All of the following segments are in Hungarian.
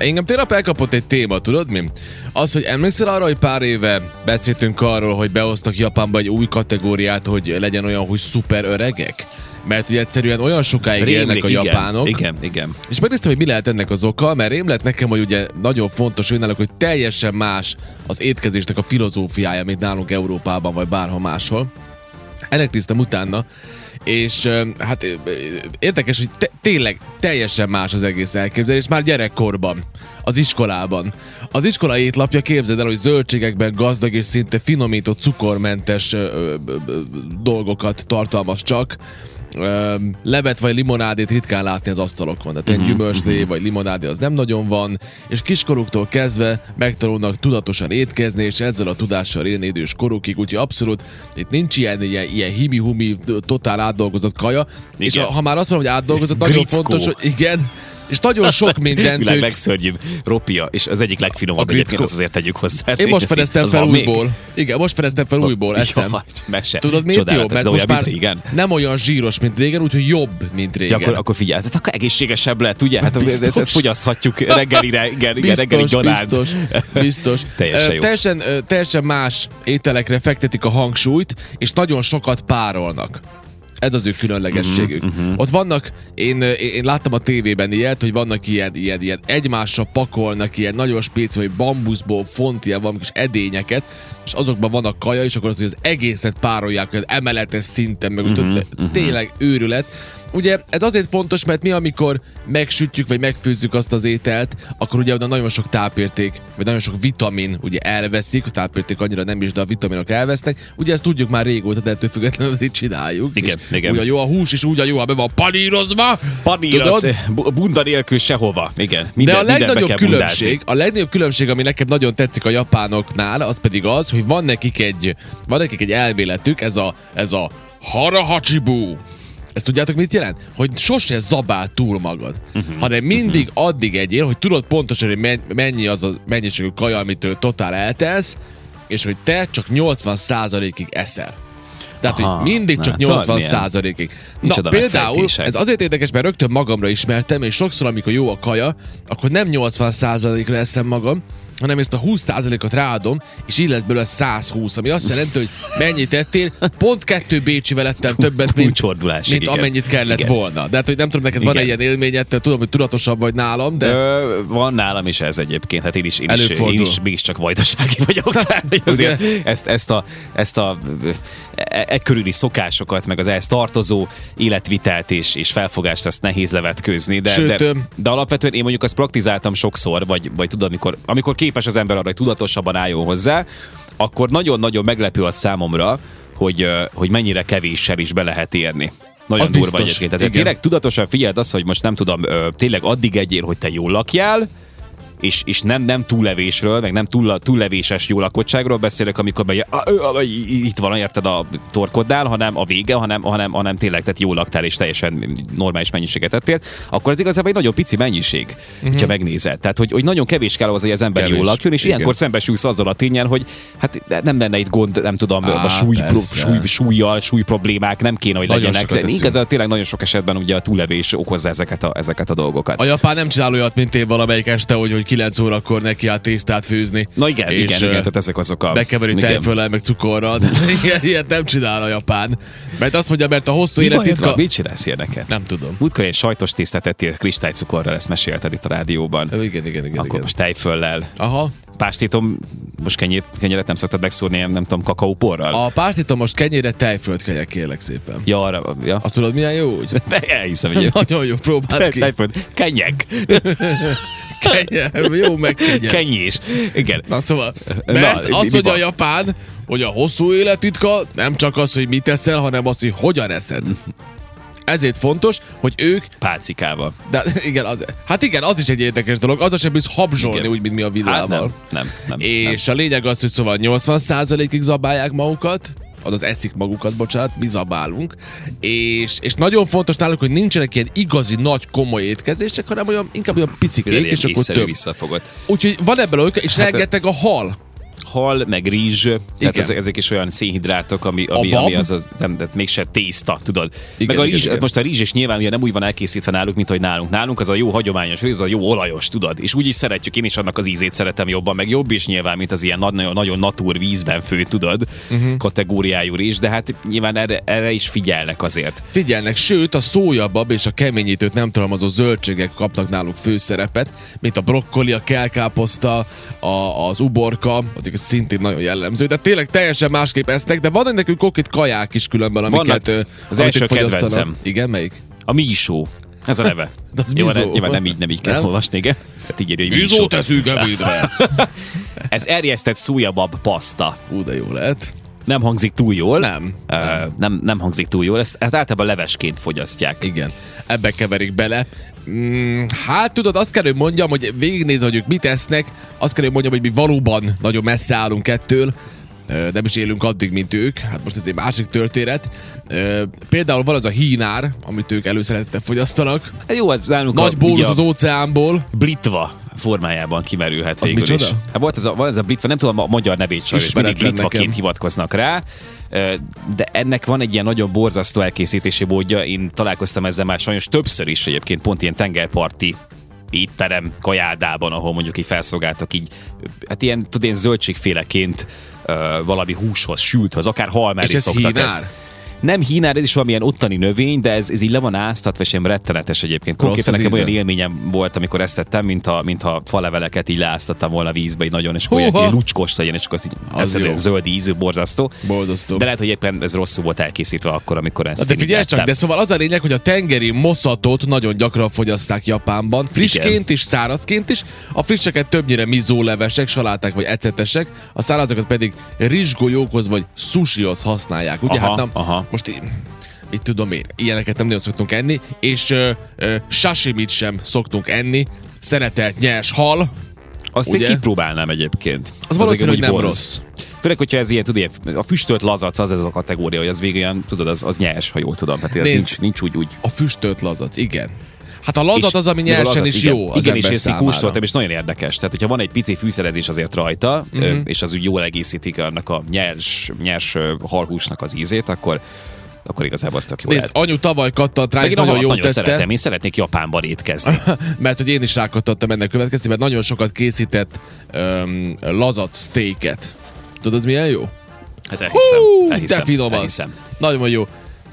Engem tényleg elkapott egy téma, tudod mi? Az, hogy emlékszel arra, hogy pár éve beszéltünk arról, hogy behoztak Japánba egy új kategóriát, hogy legyen olyan, hogy szuper öregek? Mert ugye egyszerűen olyan sokáig élnek a japánok. Igen. És megnéztem, hogy mi lehet ennek az oka, mert rém lett nekem, hogy ugye nagyon fontos önállok, hogy teljesen más az étkezésnek a filozófiája, mint nálunk Európában, vagy bárha máshol. Ennek néztem utána, és hát érdekes, hogy tényleg teljesen más az egész elképzelés, már gyerekkorban, az iskolában. Az iskola étlapja, képzeld el, hogy zöldségekben gazdag és szinte finomított cukormentes dolgokat tartalmaz csak. Levet vagy limonádét ritkán látni az asztalokon. Tehát egy gyümölcslé vagy limonádé az nem nagyon van, és kiskoruktól kezdve megtanulnak tudatosan étkezni, és ezzel a tudással élni idős korukig, úgyhogy abszolút itt nincs ilyen himi-humi, totál átdolgozott kaja. Igen. És ha már azt mondom, hogy átdolgozott, nagyon fontos, hogy igen, és nagyon sok mindent... A legszörnyűbb ropia, és az egyik legfinomabb egyébként, azt azért tegyük hozzá. Én most fedeztem fel újból. Igen, most fedeztem fel újból, eszem. Tudod, miért jó? Mert most már nem olyan zsíros, mint régen, úgyhogy jobb, mint régen. Ja, akkor figyelj, tehát akkor egészségesebb lett, ugye? Hát ezt fogyaszthatjuk reggeli gyanánt. Biztos. Teljesen más ételekre fektetik a hangsúlyt, és nagyon sokat párolnak. Ez az ő különlegességük. Ott vannak, én láttam a tévében ilyet, hogy vannak ilyen egymásra pakolnak, ilyen nagyon spéci, vagy bambuszból font, ilyen valami kis edényeket, és azokban vannak kaja, és akkor az, hogy az egészet párolják, az emeletes szinten, meg tényleg őrület. Ugye ez azért fontos, mert mi amikor megsütjük, vagy megfőzzük azt az ételt, akkor ugye nagyon sok tápérték, vagy nagyon sok vitamin ugye elveszik, a tápérték annyira nem is, de a vitaminok elvesznek. Ugye ezt tudjuk már régóta, de ettől függetlenül azért csináljuk. Igen. Ugye jó a hús, és úgy a jó, ha be van panírozva. Paníroz, bunda nélkül sehova. Igen. De a legnagyobb különbség, ami nekem nagyon tetszik a japánoknál, az pedig az, hogy van nekik egy elméletük, ez a hara hachi bu. Ezt tudjátok, mit jelent? Hogy sose zabál túl magad, hanem mindig addig egyél, hogy tudod pontosan, hogy mennyi az a mennyiségű kaja, amitől totál eltelsz, és hogy te csak 80%-ig eszel. Tehát, aha, hogy mindig csak 80%-ig. Na, például, ez azért érdekes, mert rögtön magamra ismertem, és sokszor, amikor jó a kaja, akkor nem 80%-ra eszem magam, hanem ezt a 20%-ot ráadom, és így lesz belőle 120, ami azt jelenti, hogy mennyit ettél, pont 2 bécsivel ettem többet, mint amennyit kellett volna. De hát, hogy nem tudom, neked van ilyen élményed, tudom, hogy tudatosabb vagy nálam, de... van nálam is ez egyébként, hát én is mégiscsak vajdasági vagyok, tehát azért ezt a szokásokat, meg az ehhez tartozó életvitelt és felfogást, azt nehéz levetkőzni, de alapvetően én mondjuk azt praktizáltam sokszor, vagy tudod, amikor képes az ember arra, hogy tudatosabban álljon hozzá, akkor nagyon-nagyon meglepő az számomra, hogy mennyire kevéssel is be lehet érni. Nagyon durva egyébként. Tehát tényleg tudatosan figyeld azt, hogy most nem tudom, tényleg addig egyél, hogy te jól lakjál, és nem túllevésről, meg nem túllevéses jól lakottságról beszélek, amikor itt van, érted, a torkodnál, hanem a vége, hanem tényleg, tehát jól laktál, és teljesen normális mennyiséget ettél, akkor ez igazából egy nagyon pici mennyiség, hogyha megnézed. Tehát, hogy nagyon kevés kell ahhoz, hogy az ember jól lakjon, és ilyenkor szembesülsz azzal a ténnyel, hogy hát nem lenne itt gond, nem tudom, a súly problémák nem kéne, hogy nagyon legyenek. Igazából tényleg nagyon sok esetben ugye a túllevés okozza ezeket a dolgokat. A japán nem csinál olyat, mint én valamelyik este, hogy 9 órakor neki áll tésztát főzni. Na igen, tehát ezek azok a... Bekeveri tejföllel, meg cukorral. Ilyet nem csinál a japán. Mert azt mondja, mert a hosszú élettitka... Mit csinálsz ilyeneket? Nem tudom. Múltkor én sajtos tésztát ettél kristálycukorral, ezt mesélted itt a rádióban. Igen. Akkor most tejföllel. Aha. Pástítom, most kenyeret nem szoktad megszúrni, nem tudom, kakaóporral? A pástítom most kenyére tejföld kenyek, kérlek szépen. Ja, arra, ja. Azt tudod, milyen jó úgy? De elhiszem egyébként. Nagyon jó, próbáld ki. Tejföld, kenyek. Jó, meg kenyek. Kenyés. Igen. Na szóval, mert azt mondja a japán, hogy a hosszú élettitka nem csak az, hogy mit eszel, hanem az, hogy hogyan eszed. Ezért fontos, hogy ők... Pácikával. De igen, az is egy érdekes dolog. Az sem bűz habzsolni, igen, úgy, mint mi a villával. Hát nem. És nem. A lényeg az, hogy szóval 80%-ig zabálják magukat, azaz eszik magukat, bocsánat, mi zabálunk. És nagyon fontos náluk, hogy nincsenek ilyen igazi nagy komoly étkezések, hanem olyan, inkább olyan picikék, és akkor több. Visszafogott. Úgyhogy van ebből olyan, és rengeteg a hal. hal, meg rizs, tehát ezek is olyan szénhidrátok, ami az a, nem, mégse tészta, tudod. Igen, meg a rizs, most a rizs is nyilván ugye nem úgy van elkészítve náluk, mint hogy nálunk. Nálunk az a jó hagyományos rizs, az a jó olajos, tudod. És úgy is szeretjük, én is annak az ízét szeretem jobban, meg jobb is nyilván, mint az ilyen nagyon natur vízben fő, tudod, kategóriájú rizs, de hát nyilván erre is figyelnek azért. Figyelnek, sőt a szójabab és a keményítőt nem tartalmazó zöldségek kapnak náluk főszerepet, mint a brokkoli, a kelkáposzta, az uborka, szintén nagyon jellemző, de tényleg teljesen másképp esznek, de van nekünk kokit kaják is különben, amiket az első kedvencem. Igen, melyik? A miso. Ez a neve. Jó, nyilván nem így kell olvasni, igen. Hát így érjük, hogy miso. Miso teszünk ebédre. Ez erjesztett szójabab paszta. Ú, de jó lehet. Nem hangzik túl jól. Nem hangzik túl jól. Ezt általában levesként fogyasztják. Igen. Ebbe keverik bele. Hát tudod, azt kell, hogy mondjam, hogy végignézve, hogy ők mit esznek, azt kell, hogy mondjam, hogy mi valóban nagyon messze állunk ettől, nem is élünk addig, mint ők. Hát most ez egy másik történet. Például van az a hínár, amit ők előszeretettel fogyasztanak. Jó, ez nálunk nagy bólusz az óceánból. Blitva formájában kimerülhet az végül micsoda? Is. Hát volt ez a blitva, nem tudom a magyar nevét sajnos, mindig blitvaként hivatkoznak rá. De ennek van egy ilyen nagyon borzasztó elkészítési módja, én találkoztam ezzel már sajnos többször is egyébként, pont ilyen tengerparti étterem kajáldában, ahol mondjuk így felszolgáltak így, hát ilyen, tudod, ilyen zöldségféleként valami húshoz, sülthöz, akár halmeré szoktak ezt. Nem hínár, ez is valamilyen ottani növény, de ez így le van áztatva, és ilyen rettenetes egyébként. Konkrétan nekem olyan élményem volt, amikor ezt tettem, mintha faleveleket így leáztattam volna vízbe, így nagyon, és olyan lucskos legyen, és akkor az így zöld ízű, borzasztó. Boldasztó. De lehet, hogy éppen ez rosszul volt elkészítve akkor, amikor ezt tettem. De figyelj csak, de szóval az a lényeg, hogy a tengeri moszatot nagyon gyakran fogyasszák Japánban. Frissként is, szárazként is. A frisseket többnyire mizólevesek, saláták vagy ecetesek, a szárazokat pedig rizsgolyókhoz vagy sushihoz használják. Ugye? Aha, hát nem. Aha. Most így tudom én, ilyeneket nem nagyon szoktunk enni, és sashimit sem szoktunk enni, szeretelt nyers hal. Azt én kipróbálnám egyébként. Az valószínűleg nem rossz. Főleg, hogyha ez ilyen, tudod, a füstölt lazac, az ez a kategória, hogy az végül ilyen, tudod, az nyers, ha jól tudom. Hát ez nincs úgy. A füstölt lazac, igen. Hát a lazac az, ami nyersen is jó. Igen, és ezt így kóstoltam, és nagyon érdekes. Tehát, hogyha van egy pici fűszerezés azért rajta, és az úgy jól egészítik annak a nyers halhúsnak az ízét, akkor igazából az tök jó. Nézd, anyu tavaly kattant rá, és nagyon jól tette. Szeretem, én szeretnék Japánban étkezni. Mert hogy én is rákattottam ennek következtében, mert nagyon sokat készített lazac steaket. Tudod, az milyen jó? Hát elhiszem. Nagyon jó.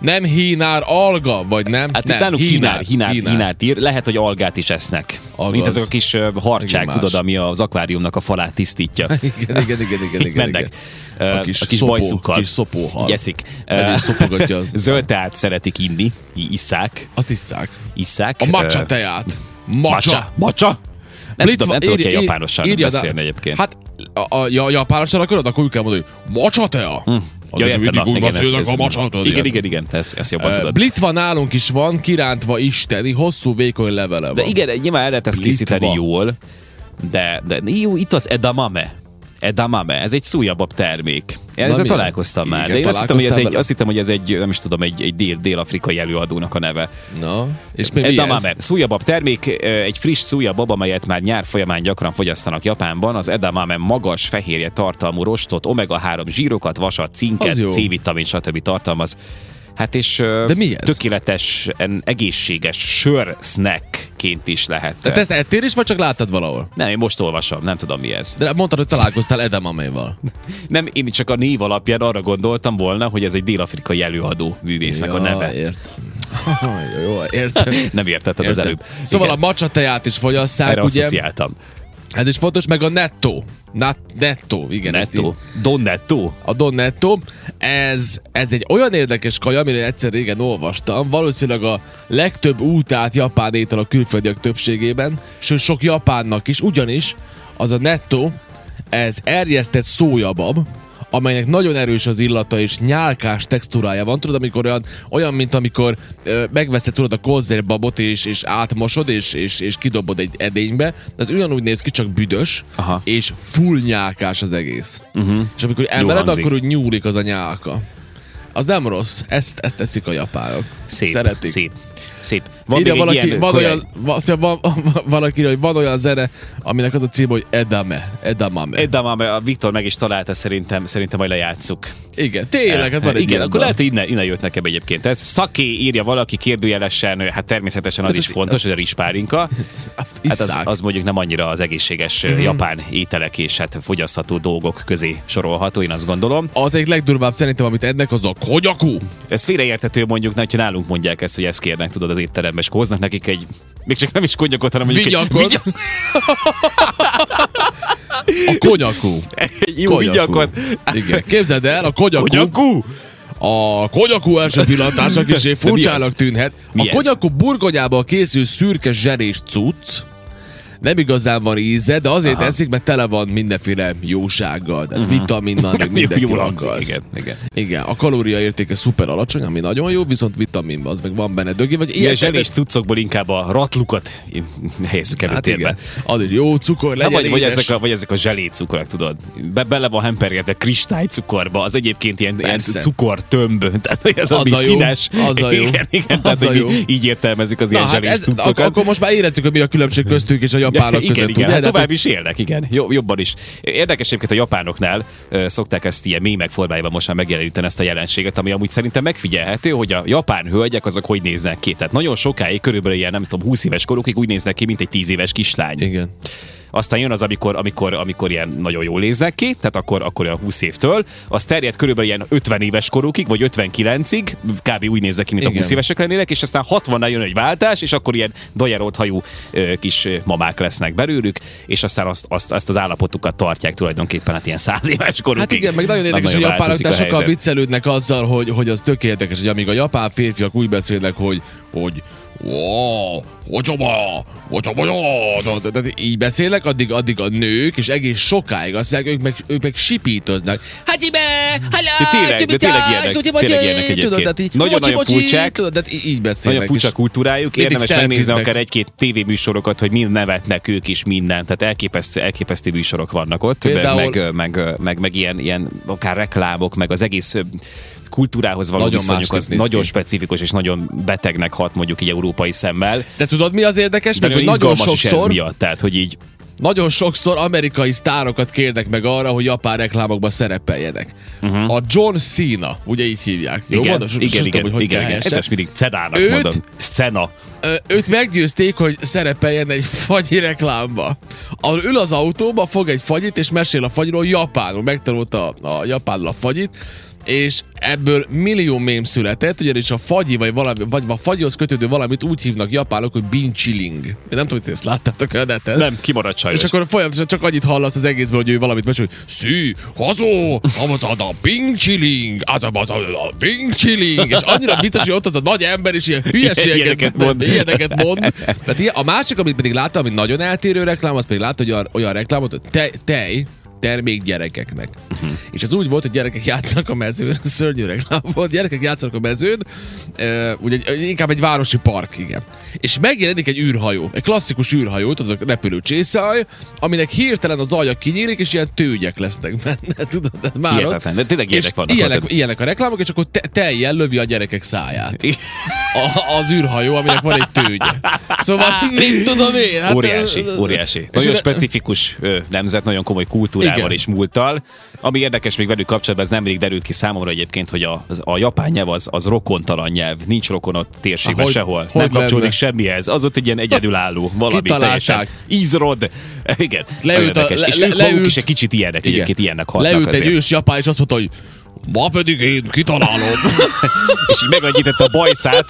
Nem hínár alga, vagy nem? Hát nem, nálunk hínárt ír. Lehet, hogy algát is esznek. Alga mint azok a kis harcsák, tudod, ami az akváriumnak a falát tisztítja. Igen. Mennek. A kis bajszukkal. Kis szopóhal. Eszik. Zöld teát szeretik inni. Isszák. Azt isszák. A matcha teát. Matcha? Nem tudom, nem tudok ilyen japánosan beszélni egyébként. Hát, a japánosan akarod? Akkor úgy kell mondani, hogy matcha tea. Ja, igen, ezt jobban tudod. Blitva nálunk is van, kirántva isteni, hosszú, vékony levele van. De igen, nyilván erre tesz készíteni jól, de jó, itt az edamame, ez egy szójabab termék. Ezzel találkoztam már, de én azt hittem, hogy ez egy, nem is tudom, egy dél-afrikai előadónak a neve. Na, és mi edamame, ez? Szójabab termék, egy friss szójabab, amelyet már nyár folyamán gyakran fogyasztanak Japánban. Az edamame magas fehérje tartalmú rostot, omega-3 zsírokat, vasat, cinket, C-vitamin, stb. Tartalmaz. Hát és tökéletesen egészséges sör-snackként is lehet. Tehát ezt ettél is, vagy csak láttad valahol? Nem, én most olvasom, nem tudom mi ez. De mondtad, hogy találkoztál edamaméval. Nem, én csak a név alapján arra gondoltam volna, hogy ez egy dél-afrikai előadó művésznek a neve. Értem. Jó, értem. Nem értettem az előbb. Szóval igen. A matcha teát is fogyasszák, erre ugye? Erre asszociáltam. Ez is fontos, meg a nattó. Nattó, igen. Nattó. A Don Nattó. Ez egy olyan érdekes kaja, amire egyszer régen olvastam. Valószínűleg a legtöbb útát japán étel a külföldiek többségében, sőt sok japánnak is, ugyanis az a nattó, ez erjesztett szójabab, amelynek nagyon erős az illata és nyálkás textúrája van. Tudod, amikor olyan mint amikor megveszed tudod a konzervbabot és átmosod és kidobod egy edénybe. Tehát ugyanúgy néz ki, csak büdös. Aha. És full nyálkás az egész. Uh-huh. És amikor emeled, akkor úgy nyúlik az a nyálka. Az nem rossz. Ezt eszik a japánok. Szeretik. Szép. Írja valaki, valaki, hogy van olyan zene, aminek az a cím, hogy Edamame. Edamame, a Viktor meg is találta, szerintem majd lejátszuk. Igen, tényleg, hát van egy. Igen, akkor lehet, hogy innen jött nekem egyébként ez. Sake, írja valaki kérdőjelesen, hát természetesen az is fontos, hogy a rizspálinka. Hát az mondjuk nem annyira az egészséges japán ételek és hát fogyasztható dolgok közé sorolható, én azt gondolom. Az egy legdurvább szerintem, amit ennek, az a konnyaku. Ez félreérthető mondjuk, hogyha nálunk mondják ezt, hogy ezt kérnek, tudod, az étterembe, és hoznak nekik egy, még csak nem is konnyakot, hanem mondjuk egy... A konnyaku. Jó, vigyakot. Igen. Képzeld el, a konnyaku. Konnyaku? A konnyaku első pillantásra kicsit furcsának tűnhet. A konnyaku burgonyából készül szürke zserés cucc. Nem igazán van íze, de azért eszik, mert tele van mindenféle jósággal, tehát vitaminnal, meg mindenki jól akarsz. Igen, a kalóriaértéke szuper alacsony, ami nagyon jó, viszont vitamin az meg van benne dögi, vagy ilyen. Zserés cuccokból inkább a ratlukat helyezzük előtérben. Addig jó cukor legyen. Vagy ezek a zselé cukorok, tudod. Bele van hempergetve kristálycukorba, az egyébként ilyen cukortömb, tehát ez ami színes. Az a jó. Igen, tehát így értelmezik az ilyen zselés cuccokat. Akkor most már éreztük, hogy mi a különbség köztük és a japánok igen, között. Igen, ugye? Hát tovább is élnek, igen. Jobban is. Érdekes egyébként a japánoknál szokták ezt ilyen mémek formájában most már megjeleníteni ezt a jelenséget, ami amúgy szerintem megfigyelhető, hogy a japán hölgyek azok hogy néznek ki. Tehát nagyon sokáig, körülbelül ilyen, nem tudom, 20 éves korukig úgy néznek ki, mint egy 10 éves kislány. Igen. Aztán jön az, amikor ilyen nagyon jól néznek ki, tehát akkor a 20 évtől, az terjed körülbelül ilyen 50 éves korukig, vagy 59-ig, kb. Úgy néznek ki, mint igen. A 20 évesek lennének, és aztán 60-nál jön egy váltás, és akkor ilyen dajarolt hajú kis mamák lesznek belőlük, és aztán azt az állapotukat tartják tulajdonképpen hát ilyen 100 éves korukig. Hát igen, meg nagyon érdekes, hogy a japánok sokkal viccelődnek azzal, hogy az tök érdekes, hogy amíg a japán férfiak úgy beszélnek, hogy wow, így beszélek, addig a nők, és egész sokáig azt mondják, ők meg sipítoznak. Hachibe, halá, tényleg ilyenek egyébként. Nagyon-nagyon furcsák, így beszélnek. Nagyon furcsa kultúrájuk, érdemes megnézni akár egy-két tévéműsorokat, hogy mind nevetnek ők is mindent, tehát elképesztő műsorok vannak ott, meg ilyen akár reklámok, meg az egész... kultúrához való viszonyuk az nagyon specifikus és nagyon betegnek hat mondjuk így európai szemmel. De tudod mi az érdekes? De nagyon izgalmas is ez miatt, tehát hogy így nagyon sokszor amerikai sztárokat kérnek meg arra, hogy japán reklámokban szerepeljenek. A John Cena, ugye így hívják. Jó, igen. Ezt mindig Cedának mondom. Cena. Őt meggyőzték, hogy szerepeljen egy fagyi reklámba. Ahol ül az autóba, fog egy fagyit, és mesél a fagyiról japánul. Megtanulta a japánul a fagyit, és ebből millió mém született, ugyanis a fagyi, vagy a fagyihoz kötődő valamit úgy hívnak japánok, hogy bean chilling. Én nem tudom, hogy ti ezt láttátok el, de te... Nem, kimaradt sajnos. És akkor folyamatosan csak annyit hallasz az egészből, hogy ő valamit mesél, hogy szű, hazó, a bean chilling, a bean chilling, és annyira biztos, hogy ott az a nagy ember is ilyen hülyeségeket mond. A másik, amit pedig láttam, ami nagyon eltérő reklám, az pedig láttam, hogy olyan reklámot, hogy termék gyerekeknek. És ez úgy volt, hogy gyerekek játszanak a mezőn, szörnyű reklám volt, gyerekek játszanak a mezőn, ugye inkább egy városi park, igen. És megjelenik egy űrhajó, egy klasszikus űrhajót, az a repülő csészehaj, aminek hirtelen az alja kinyílik, és ilyen tőgyek lesznek benne, tudod, tehát már ott. De tényleg ilyenek vannak. Ilyenek a reklámok, és akkor tejjel lövi a gyerekek száját. Az űrhajó, aminek van egy tőgye. Szóval mit tudom én? Hát, óriási. Nagyon specifikus nemzet, nagyon komoly kultúra. És múlttal. Ami érdekes még velük kapcsolatban, ez nemrég derült ki számomra egyébként, hogy a japán nyelv az rokontalan nyelv. Nincs rokon a térségben sehol. Nem kapcsolódik semmihez. Az ott egy ilyen egyedülálló valami. Kitalálták. Ízrod. Igen. Leült is egy kicsit ilyenek. Ilyenek halnak. Leült egy ős japán, és azt mondta, hogy ma pedig én kitalálom. És így meganyítette a bajszát,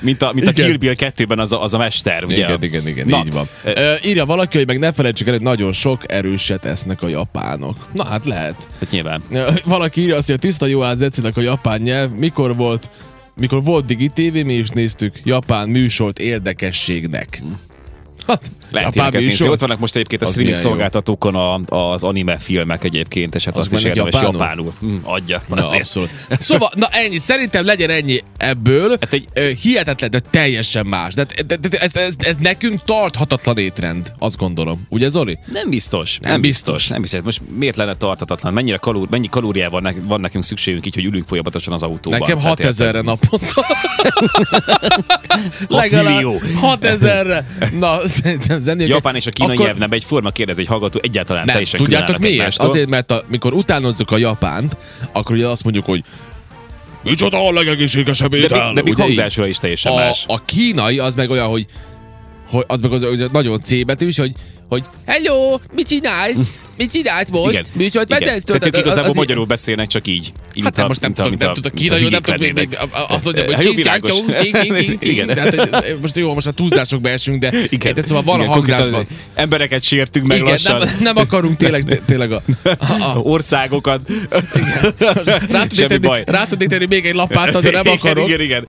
mint a Kill Bill 2-ben az a mester, ugye? Igen, na, így van. Írja valaki, hogy meg ne felejtsük el, hogy nagyon sok erőset esznek a japánok. Na hát lehet. Hát nyilván. Valaki írja azt, hogy a tiszta jó áll a japán nyelv. Mikor volt DigiTV, mi is néztük japán műsort érdekességnek. Lehet ilyeneket nézni. Ott vannak most egyébként a streaming szolgáltatókon az anime filmek egyébként, és hát azt is érdemes japánul. Adja. Na, abszolút. Szóval, na ennyi. Szerintem legyen ennyi ebből. Hát egy... Hihetetlen, de teljesen más. De ez nekünk tarthatatlan étrend, azt gondolom. Ugye, Zoli? Nem biztos. Nem biztos. Most miért lenne tarthatatlan? Mennyi kalóriával van nekünk szükségünk így, hogy ülünk folyamatosan az autóban? Nekem 6000-re naponta. 6000-re. Na, zenéket. Japán és a kínai nyelv nem egyforma, kérdez egy hallgató, egyáltalán teljesen különlenek egymástól. Azért, mert amikor utánozzuk a Japánt, akkor ugye azt mondjuk, hogy micsoda a legegészségesebb étel. De még hangzásra is teljesen más. A kínai az meg olyan, hogy az meg az, nagyon C betűs, hogy hello, mit csinálsz? Mit csinálsz most? Műsort vezetsz? Tehát ők igazából magyarul beszélnek, csak így. Hát nem, most nem tudok kínaiul, nem tudok még azt mondjam, hogy csing-csang-csang, csing-csing-csing. Most jó, most a túlzásokba esünk, de szóval van a hangzásban. Embereket sértünk meg lassan. Nem akarunk tényleg országokat. Rá tudnék tenni még egy lapát, de nem akarok.